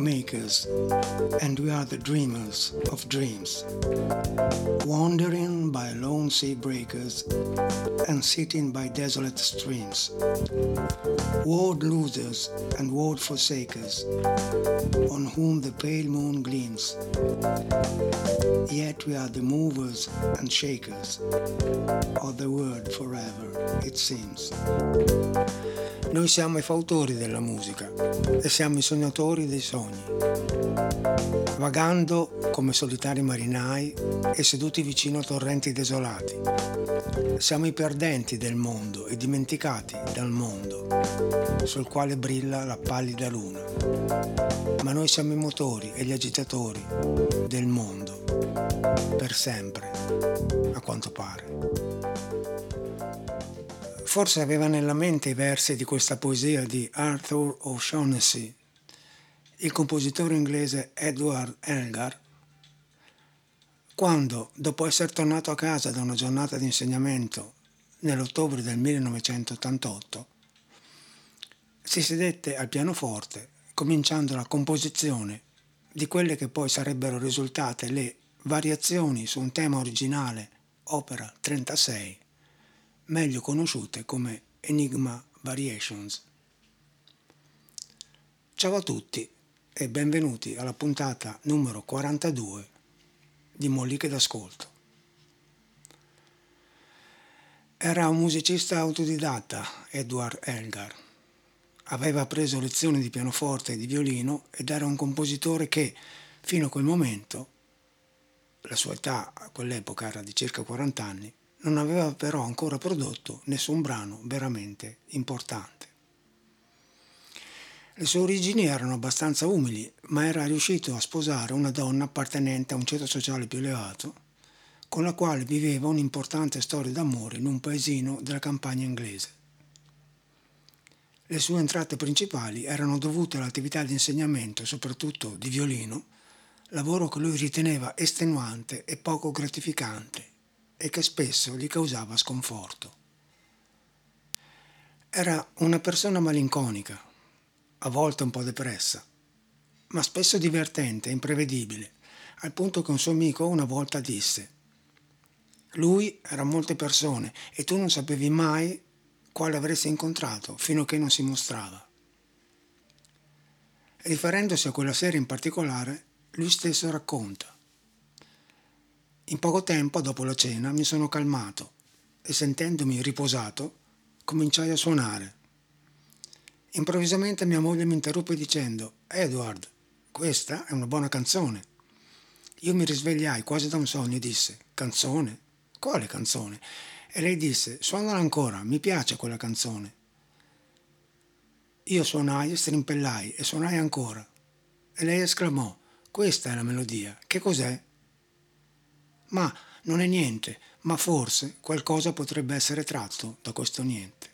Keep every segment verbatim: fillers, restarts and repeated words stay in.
makers, and we are the dreamers of dreams, wandering by lone sea breakers and sitting by desolate streams, ward losers and ward forsakers, on whom the pale moon gleams, yet we are the movers and shakers of the world forever, it seems. Noi siamo i fautori della musica e siamo i sognatori dei sogni, vagando come solitari marinai e seduti vicino a torrenti desolati. Siamo i perdenti del mondo e dimenticati dal mondo, sul quale brilla la pallida luna. Ma noi siamo i motori e gli agitatori del mondo, per sempre, a quanto pare. Forse aveva nella mente i versi di questa poesia di Arthur O'Shaughnessy, il compositore inglese Edward Elgar, quando, dopo essere tornato a casa da una giornata di insegnamento nell'ottobre del millenovecentottantotto, si sedette al pianoforte cominciando la composizione di quelle che poi sarebbero risultate le variazioni su un tema originale, Opera trentasei, meglio conosciute come Enigma Variations. Ciao a tutti e benvenuti alla puntata numero quarantadue di Molliche d'Ascolto. Era un musicista autodidatta, Edward Elgar. Aveva preso lezioni di pianoforte e di violino ed era un compositore che, fino a quel momento, la sua età a quell'epoca era di circa quaranta anni, non aveva però ancora prodotto nessun brano veramente importante. Le sue origini erano abbastanza umili, ma era riuscito a sposare una donna appartenente a un ceto sociale più elevato, con la quale viveva un'importante storia d'amore in un paesino della campagna inglese. Le sue entrate principali erano dovute all'attività di insegnamento, soprattutto di violino, lavoro che lui riteneva estenuante e poco gratificante, e che spesso gli causava sconforto. Era una persona malinconica, a volte un po' depressa, ma spesso divertente e imprevedibile, al punto che un suo amico una volta disse: «Lui era molte persone e tu non sapevi mai quale avresti incontrato fino a che non si mostrava». Riferendosi a quella sera in particolare, lui stesso racconta: «In poco tempo, dopo la cena, mi sono calmato e, sentendomi riposato, cominciai a suonare. Improvvisamente mia moglie mi interruppe dicendo: "Edward, questa è una buona canzone". Io mi risvegliai quasi da un sogno e disse: "Canzone? Quale canzone?" E lei disse: "Suonala ancora, mi piace quella canzone". Io suonai e strimpellai e suonai ancora. E lei esclamò: "Questa è la melodia, che cos'è?" Ma non è niente, ma forse qualcosa potrebbe essere tratto da questo niente.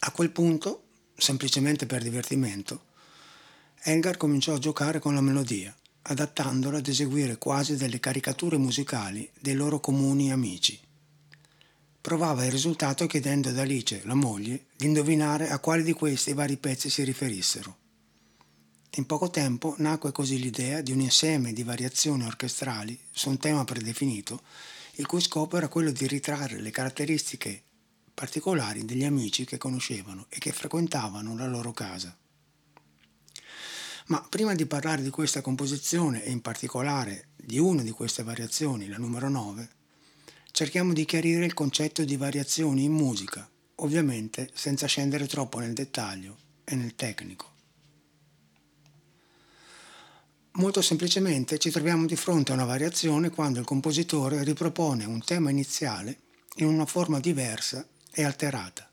A quel punto, semplicemente per divertimento, Elgar cominciò a giocare con la melodia, adattandola ad eseguire quasi delle caricature musicali dei loro comuni amici. Provava il risultato chiedendo ad Alice, la moglie, di indovinare a quale di questi vari pezzi si riferissero. In poco tempo nacque così l'idea di un insieme di variazioni orchestrali su un tema predefinito, il cui scopo era quello di ritrarre le caratteristiche particolari degli amici che conoscevano e che frequentavano la loro casa. Ma prima di parlare di questa composizione e in particolare di una di queste variazioni, la numero nove, cerchiamo di chiarire il concetto di variazioni in musica, ovviamente senza scendere troppo nel dettaglio e nel tecnico. Molto semplicemente ci troviamo di fronte a una variazione quando il compositore ripropone un tema iniziale in una forma diversa e alterata.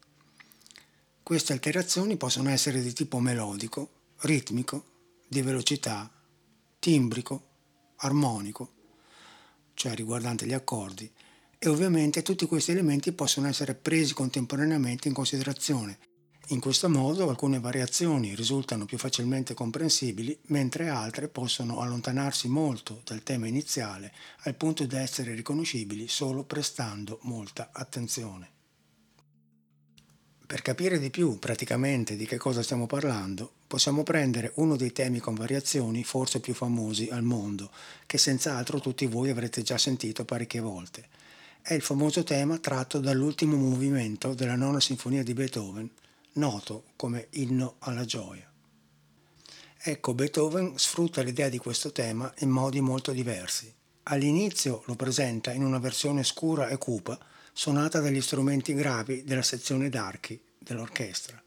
Queste alterazioni possono essere di tipo melodico, ritmico, di velocità, timbrico, armonico, cioè riguardante gli accordi, e ovviamente tutti questi elementi possono essere presi contemporaneamente in considerazione. In questo modo alcune variazioni risultano più facilmente comprensibili, mentre altre possono allontanarsi molto dal tema iniziale al punto da essere riconoscibili solo prestando molta attenzione. Per capire di più praticamente di che cosa stiamo parlando, possiamo prendere uno dei temi con variazioni forse più famosi al mondo, che senz'altro tutti voi avrete già sentito parecchie volte. È il famoso tema tratto dall'ultimo movimento della Nona Sinfonia di Beethoven, noto come Inno alla gioia. Ecco, Beethoven sfrutta l'idea di questo tema in modi molto diversi. All'inizio lo presenta in una versione scura e cupa, suonata dagli strumenti gravi della sezione d'archi dell'orchestra.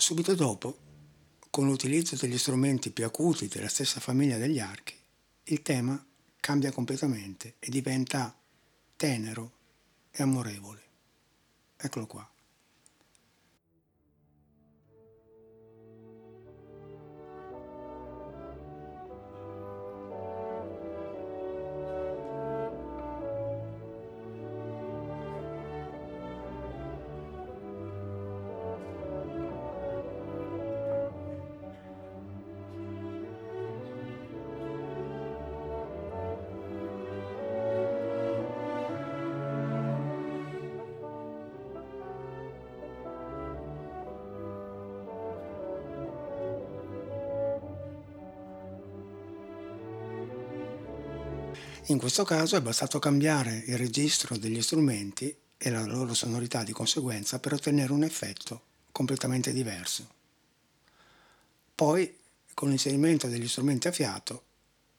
Subito dopo, con l'utilizzo degli strumenti più acuti della stessa famiglia degli archi, il tema cambia completamente e diventa tenero e amorevole. Eccolo qua. In questo caso è bastato cambiare il registro degli strumenti e la loro sonorità di conseguenza per ottenere un effetto completamente diverso. Poi, con l'inserimento degli strumenti a fiato,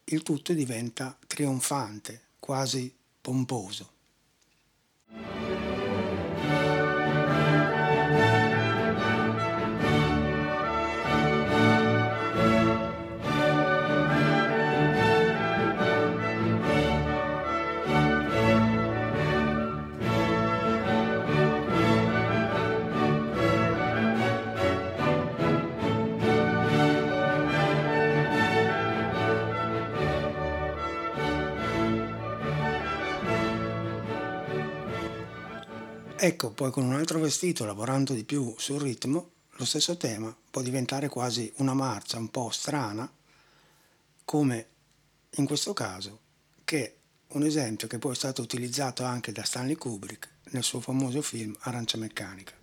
il tutto diventa trionfante, quasi pomposo. Ecco, poi con un altro vestito, lavorando di più sul ritmo, lo stesso tema può diventare quasi una marcia un po' strana, come in questo caso, che è un esempio che poi è stato utilizzato anche da Stanley Kubrick nel suo famoso film Arancia Meccanica.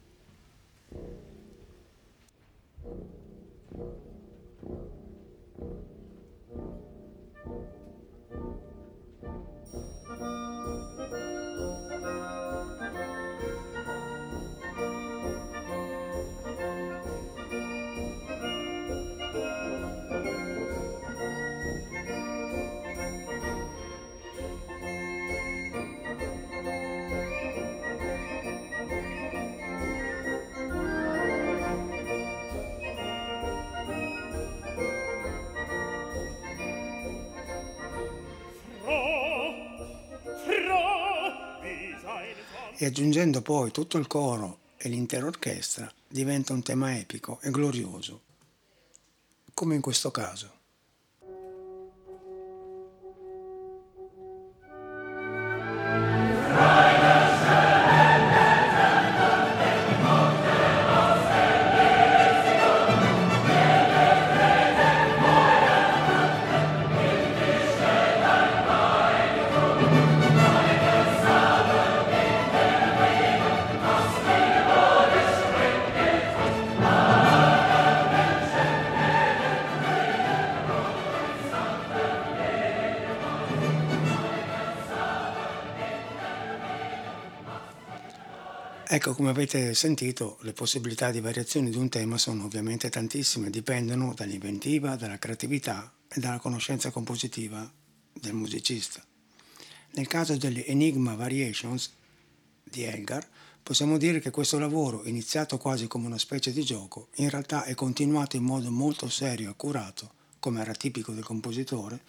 E aggiungendo poi tutto il coro e l'intera orchestra, diventa un tema epico e glorioso, come in questo caso. Ecco, come avete sentito, le possibilità di variazione di un tema sono ovviamente tantissime, dipendono dall'inventiva, dalla creatività e dalla conoscenza compositiva del musicista. Nel caso delle Enigma Variations di Elgar, possiamo dire che questo lavoro, iniziato quasi come una specie di gioco, in realtà è continuato in modo molto serio e accurato, come era tipico del compositore,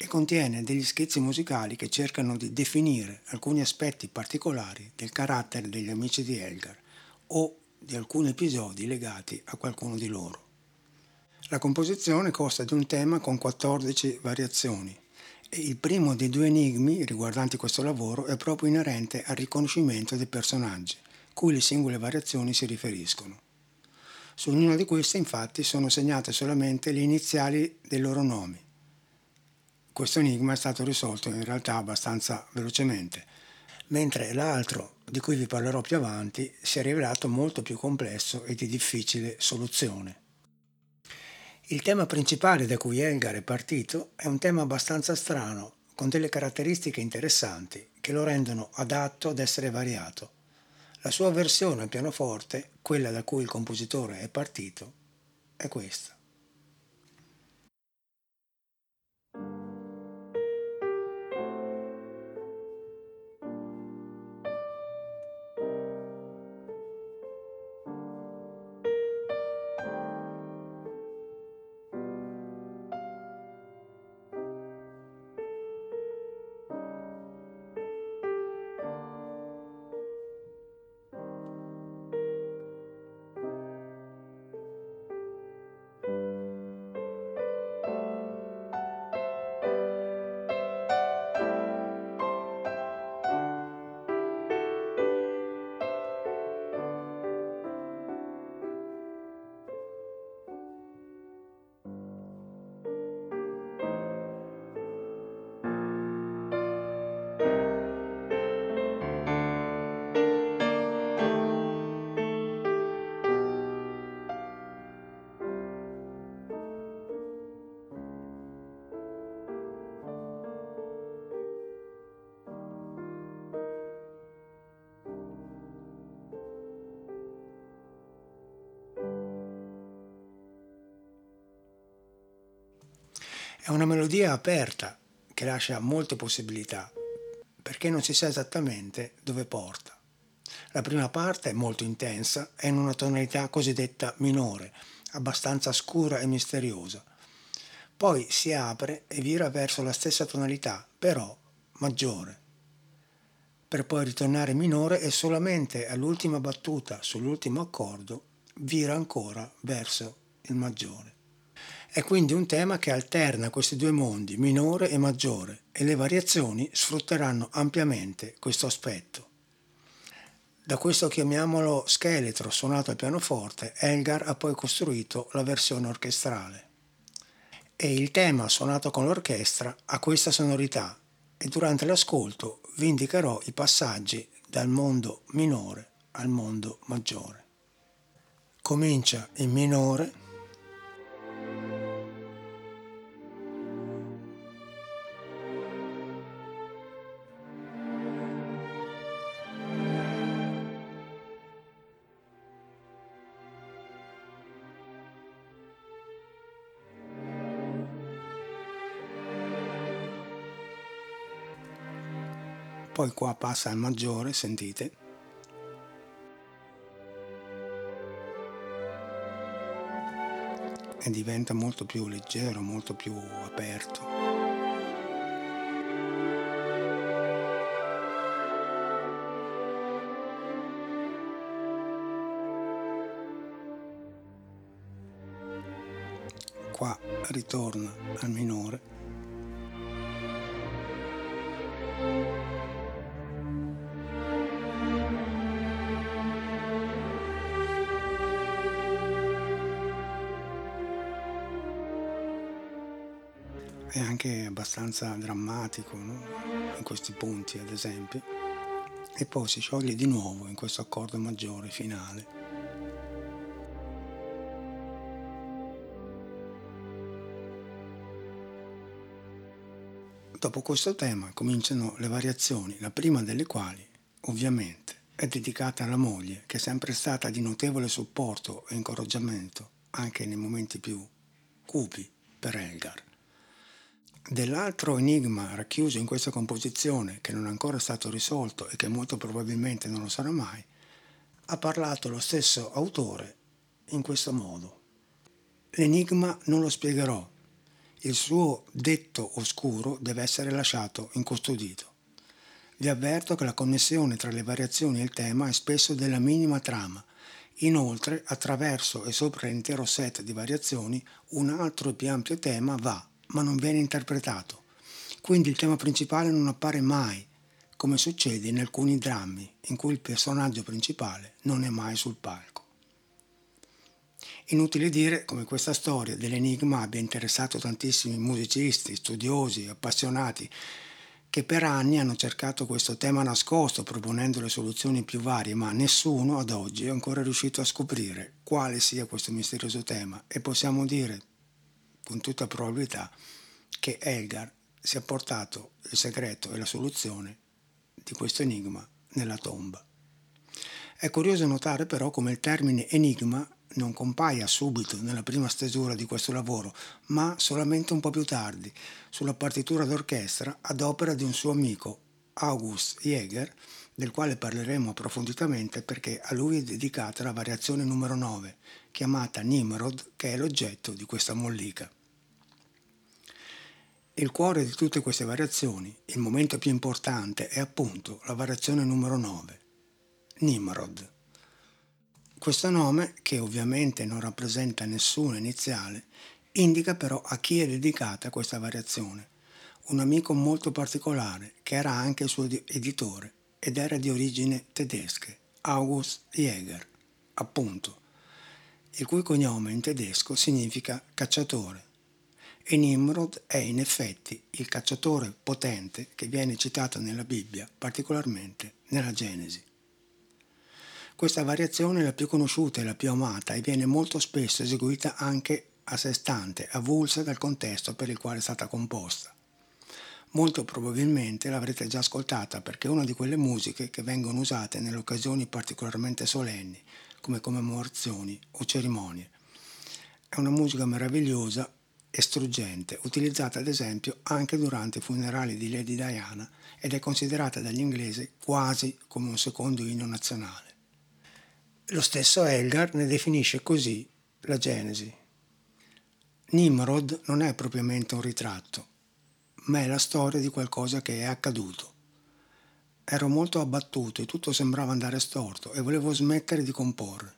e contiene degli schizzi musicali che cercano di definire alcuni aspetti particolari del carattere degli amici di Elgar o di alcuni episodi legati a qualcuno di loro. La composizione consta di un tema con quattordici variazioni e il primo dei due enigmi riguardanti questo lavoro è proprio inerente al riconoscimento dei personaggi, cui le singole variazioni si riferiscono. Su ognuna di queste, infatti, sono segnate solamente le iniziali dei loro nomi. Questo enigma è stato risolto in realtà abbastanza velocemente, mentre l'altro, di cui vi parlerò più avanti, si è rivelato molto più complesso e di difficile soluzione. Il tema principale da cui Elgar è partito è un tema abbastanza strano, con delle caratteristiche interessanti che lo rendono adatto ad essere variato. La sua versione al pianoforte, quella da cui il compositore è partito, è questa. È una melodia aperta che lascia molte possibilità, perché non si sa esattamente dove porta. La prima parte è molto intensa, è in una tonalità cosiddetta minore, abbastanza scura e misteriosa. Poi si apre e vira verso la stessa tonalità, però maggiore, per poi ritornare minore e solamente all'ultima battuta, sull'ultimo accordo, vira ancora verso il maggiore. È quindi un tema che alterna questi due mondi, minore e maggiore, e le variazioni sfrutteranno ampiamente questo aspetto. Da questo, chiamiamolo, scheletro suonato al pianoforte, Elgar ha poi costruito la versione orchestrale. E il tema suonato con l'orchestra ha questa sonorità, e durante l'ascolto vi indicherò i passaggi dal mondo minore al mondo maggiore. Comincia in minore, poi qua passa al maggiore, sentite, e diventa molto più leggero, molto più aperto. Qua ritorna al minore. È anche abbastanza drammatico, no? In questi punti, ad esempio, e poi si scioglie di nuovo in questo accordo maggiore finale. Dopo questo tema cominciano le variazioni, la prima delle quali, ovviamente, è dedicata alla moglie, che è sempre stata di notevole supporto e incoraggiamento, anche nei momenti più cupi per Elgar. Dell'altro enigma racchiuso in questa composizione, che non è ancora stato risolto e che molto probabilmente non lo sarà mai, ha parlato lo stesso autore in questo modo. L'enigma non lo spiegherò. il suo detto oscuro deve essere lasciato incustodito. Vi avverto che la connessione tra le variazioni e il tema è spesso della minima trama. Inoltre, attraverso e sopra l'intero set di variazioni, un altro più ampio tema va, ma non viene interpretato. Quindi il tema principale non appare mai, come succede in alcuni drammi, in cui il personaggio principale non è mai sul palco. Inutile dire come questa storia dell'enigma abbia interessato tantissimi musicisti, studiosi, appassionati, che per anni hanno cercato questo tema nascosto proponendo le soluzioni più varie, ma nessuno ad oggi è ancora riuscito a scoprire quale sia questo misterioso tema, e possiamo dire con tutta probabilità che Elgar si è portato il segreto e la soluzione di questo enigma nella tomba. È curioso notare però come il termine enigma non compaia subito nella prima stesura di questo lavoro, ma solamente un po' più tardi, sulla partitura d'orchestra ad opera di un suo amico, August Jaeger, del quale parleremo approfonditamente perché a lui è dedicata la variazione numero nove, chiamata Nimrod, che è l'oggetto di questa mollica. Il cuore di tutte queste variazioni, il momento più importante, è appunto la variazione numero nove, Nimrod. Questo nome, che ovviamente non rappresenta nessuno iniziale, indica però a chi è dedicata questa variazione, un amico molto particolare che era anche il suo editore ed era di origine tedesche, August Jaeger, appunto, il cui cognome in tedesco significa cacciatore, e Nimrod è in effetti il cacciatore potente che viene citato nella Bibbia, particolarmente nella Genesi. Questa variazione è la più conosciuta e la più amata e viene molto spesso eseguita anche a sé stante, avulsa dal contesto per il quale è stata composta. Molto probabilmente l'avrete già ascoltata perché è una di quelle musiche che vengono usate nelle occasioni particolarmente solenni, come commemorazioni o cerimonie. È una musica meravigliosa e struggente, utilizzata ad esempio anche durante i funerali di Lady Diana ed è considerata dagli inglesi quasi come un secondo inno nazionale. Lo stesso Elgar ne definisce così la Genesi. Nimrod non è propriamente un ritratto, ma è la storia di qualcosa che è accaduto. Ero molto abbattuto e tutto sembrava andare storto e volevo smettere di comporre.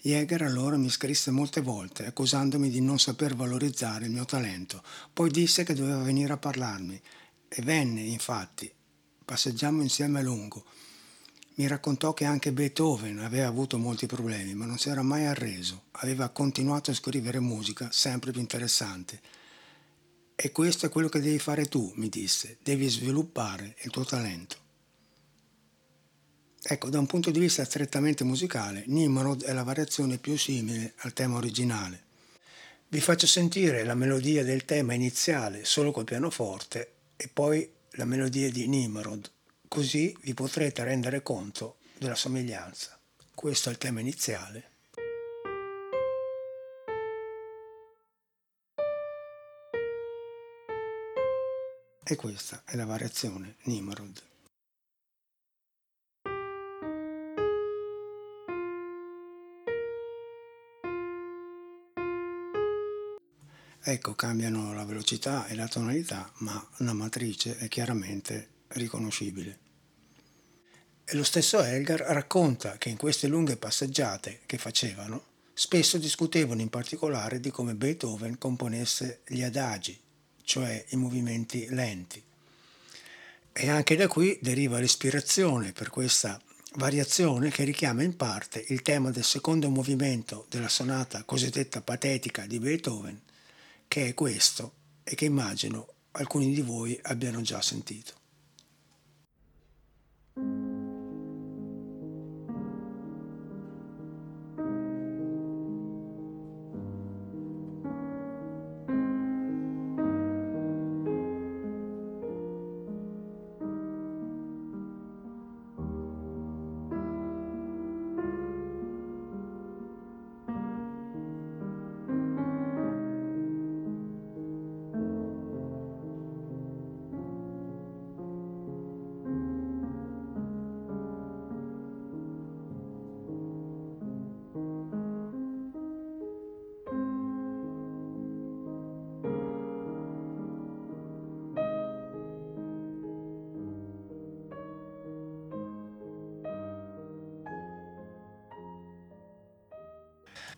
Jaeger allora mi scrisse molte volte accusandomi di non saper valorizzare il mio talento, poi disse che doveva venire a parlarmi e venne infatti. Passeggiammo insieme a lungo. Mi raccontò che anche Beethoven aveva avuto molti problemi, ma non si era mai arreso, aveva continuato a scrivere musica sempre più interessante. E questo è quello che devi fare tu, mi disse, devi sviluppare il tuo talento. Ecco, da un punto di vista strettamente musicale, Nimrod è la variazione più simile al tema originale. Vi faccio sentire la melodia del tema iniziale solo col pianoforte e poi la melodia di Nimrod. Così vi potrete rendere conto della somiglianza. Questo è il tema iniziale. E questa è la variazione Nimrod. Ecco, cambiano la velocità e la tonalità, ma la matrice è chiaramente riconoscibile. E lo stesso Elgar racconta che in queste lunghe passeggiate che facevano spesso discutevano in particolare di come Beethoven componesse gli adagi, cioè i movimenti lenti. E anche da qui deriva l'ispirazione per questa variazione che richiama in parte il tema del secondo movimento della sonata cosiddetta patetica di Beethoven, che è questo e che immagino alcuni di voi abbiano già sentito.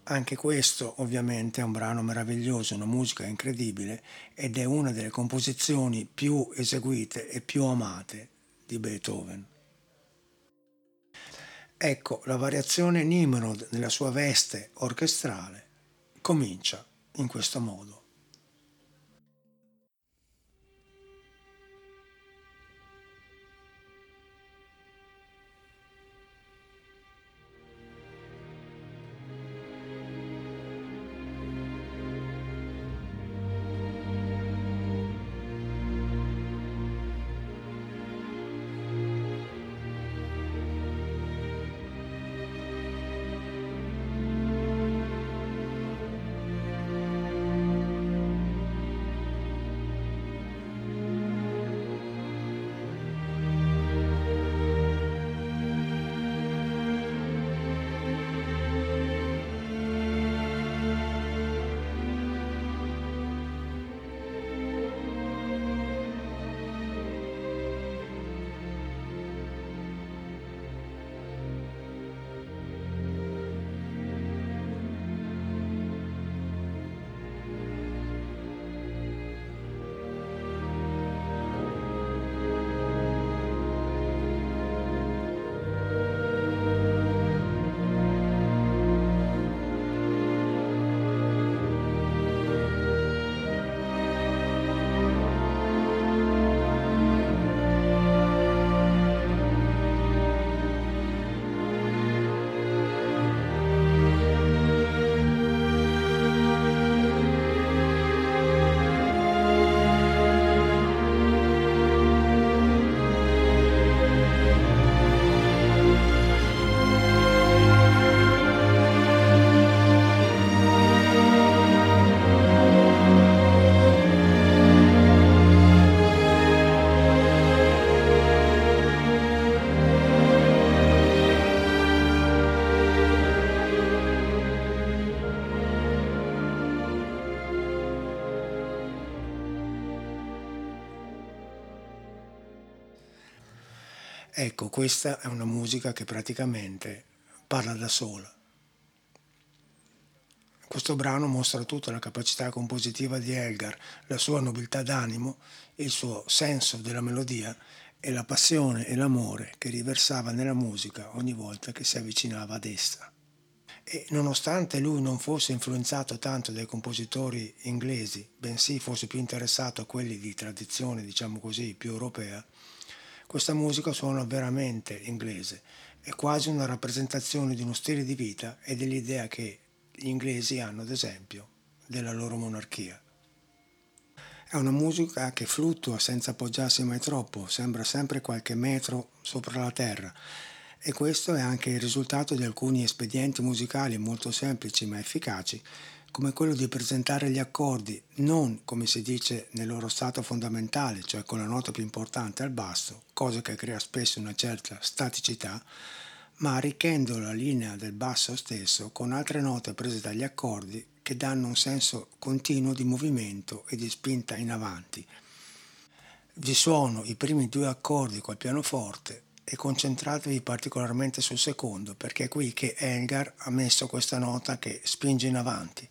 Anche questo ovviamente è un brano meraviglioso, una musica incredibile, ed è una delle composizioni più eseguite e più amate di Beethoven. Ecco, la variazione Nimrod nella sua veste orchestrale comincia in questo modo. Ecco, questa è una musica che praticamente parla da sola. Questo brano mostra tutta la capacità compositiva di Elgar, la sua nobiltà d'animo, il suo senso della melodia e la passione e l'amore che riversava nella musica ogni volta che si avvicinava ad essa. E nonostante lui non fosse influenzato tanto dai compositori inglesi, bensì fosse più interessato a quelli di tradizione, diciamo così, più europea, questa musica suona veramente inglese, è quasi una rappresentazione di uno stile di vita e dell'idea che gli inglesi hanno, ad esempio, della loro monarchia. È una musica che fluttua senza appoggiarsi mai troppo, sembra sempre qualche metro sopra la terra, e questo è anche il risultato di alcuni espedienti musicali molto semplici ma efficaci, come quello di presentare gli accordi non, come si dice, nel loro stato fondamentale, cioè con la nota più importante al basso, cosa che crea spesso una certa staticità, ma arricchendo la linea del basso stesso con altre note prese dagli accordi che danno un senso continuo di movimento e di spinta in avanti. Vi suono i primi due accordi col pianoforte e concentratevi particolarmente sul secondo, perché è qui che Elgar ha messo questa nota che spinge in avanti.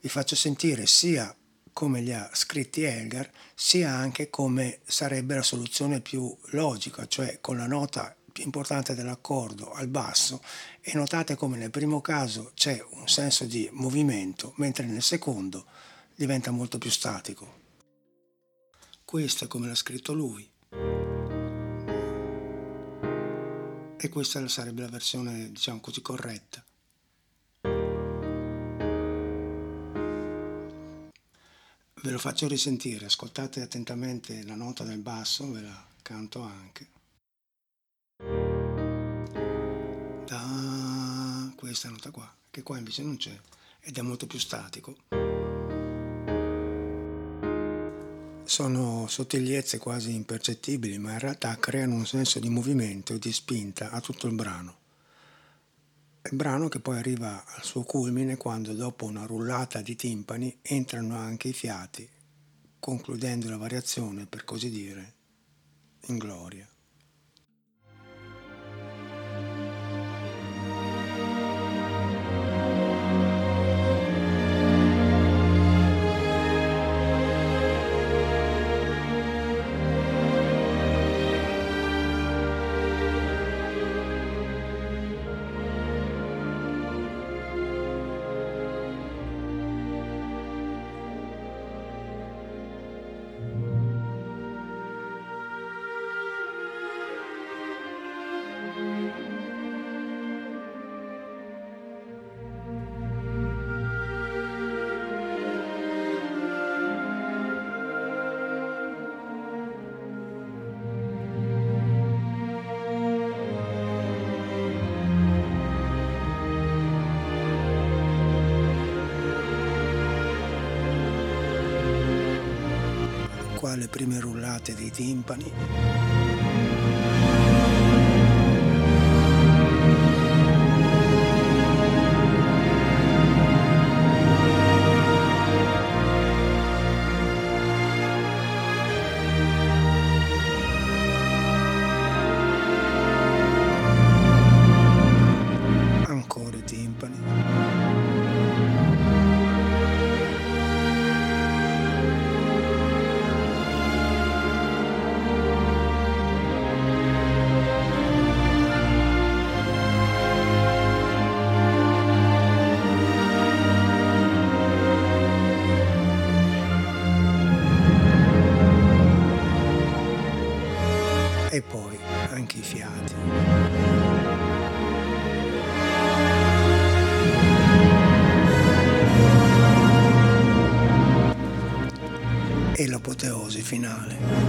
Vi faccio sentire sia come li ha scritti Elgar, sia anche come sarebbe la soluzione più logica, cioè con la nota più importante dell'accordo al basso, e notate come nel primo caso c'è un senso di movimento, mentre nel secondo diventa molto più statico. Questo è come l'ha scritto lui. E questa sarebbe la versione, diciamo così, corretta. Ve lo faccio risentire, ascoltate attentamente la nota del basso, ve la canto anche. Da questa nota qua, che qua invece non c'è, ed è molto più statico. Sono sottigliezze quasi impercettibili, ma in realtà creano un senso di movimento e di spinta a tutto il brano. Il brano che poi arriva al suo culmine quando, dopo una rullata di timpani, entrano anche i fiati, concludendo la variazione, per così dire, in gloria. qua le prime rullate dei timpani. Ancora i timpani. E poi anche i fiati. E l'apoteosi finale.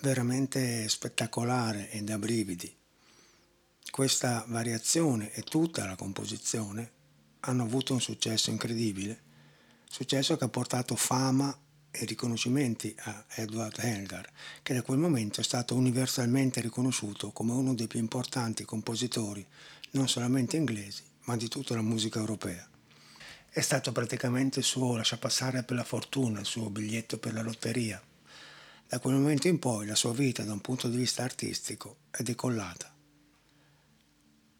Veramente spettacolare e da brividi. Questa variazione e tutta la composizione hanno avuto un successo incredibile, successo che ha portato fama e riconoscimenti a Edward Elgar, che da quel momento è stato universalmente riconosciuto come uno dei più importanti compositori, non solamente inglesi, ma di tutta la musica europea. È stato praticamente il suo lasciapassare per la fortuna, il suo biglietto per la lotteria. Da quel momento in poi la sua vita da un punto di vista artistico è decollata.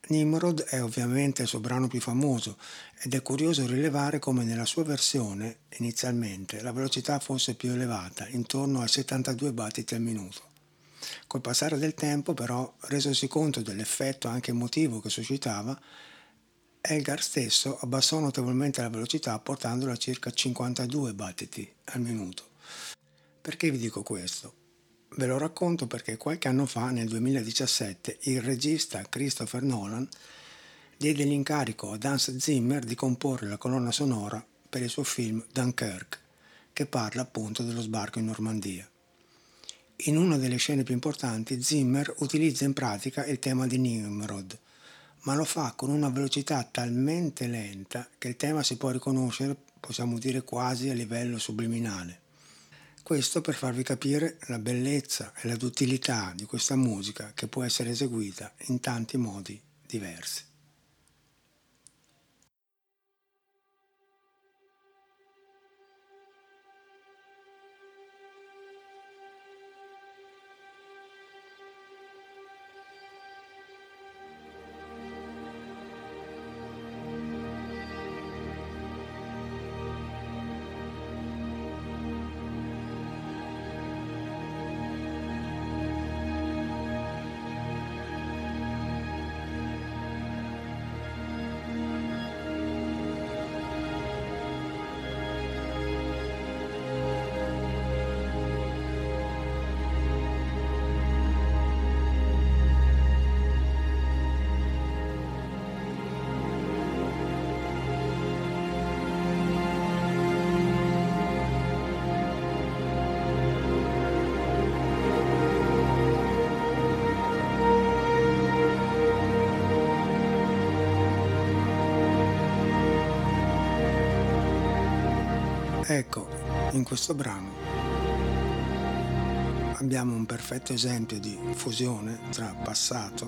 Nimrod è ovviamente il suo brano più famoso ed è curioso rilevare come nella sua versione inizialmente la velocità fosse più elevata, intorno a settantadue battiti al minuto. Col passare del tempo però, resosi conto dell'effetto anche emotivo che suscitava, Elgar stesso abbassò notevolmente la velocità portandola a circa cinquantadue battiti al minuto. Perché vi dico questo? Ve lo racconto perché qualche anno fa, nel duemiladiciassette, il regista Christopher Nolan diede l'incarico ad Hans Zimmer di comporre la colonna sonora per il suo film Dunkirk, che parla appunto dello sbarco in Normandia. In una delle scene più importanti Zimmer utilizza in pratica il tema di Nimrod, ma lo fa con una velocità talmente lenta che il tema si può riconoscere, possiamo dire, quasi a livello subliminale. Questo per farvi capire la bellezza e la duttilità di questa musica che può essere eseguita in tanti modi diversi. Ecco, in questo brano abbiamo un perfetto esempio di fusione tra passato,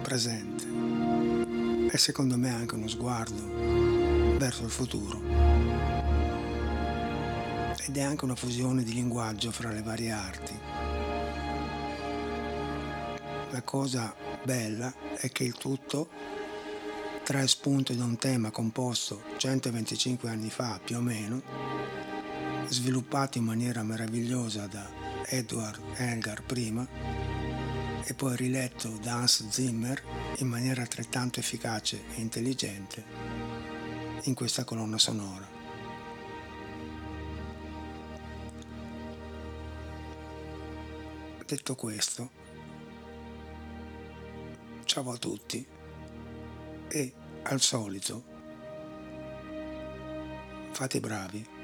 presente e secondo me anche uno sguardo verso il futuro. Ed è anche una fusione di linguaggio fra le varie arti. La cosa bella è che il tutto trae spunto da un tema composto centoventicinque anni fa più o meno, sviluppato in maniera meravigliosa da Edward Elgar prima e poi riletto da Hans Zimmer in maniera altrettanto efficace e intelligente in questa colonna sonora. Detto questo, ciao a tutti e al solito fate bravi.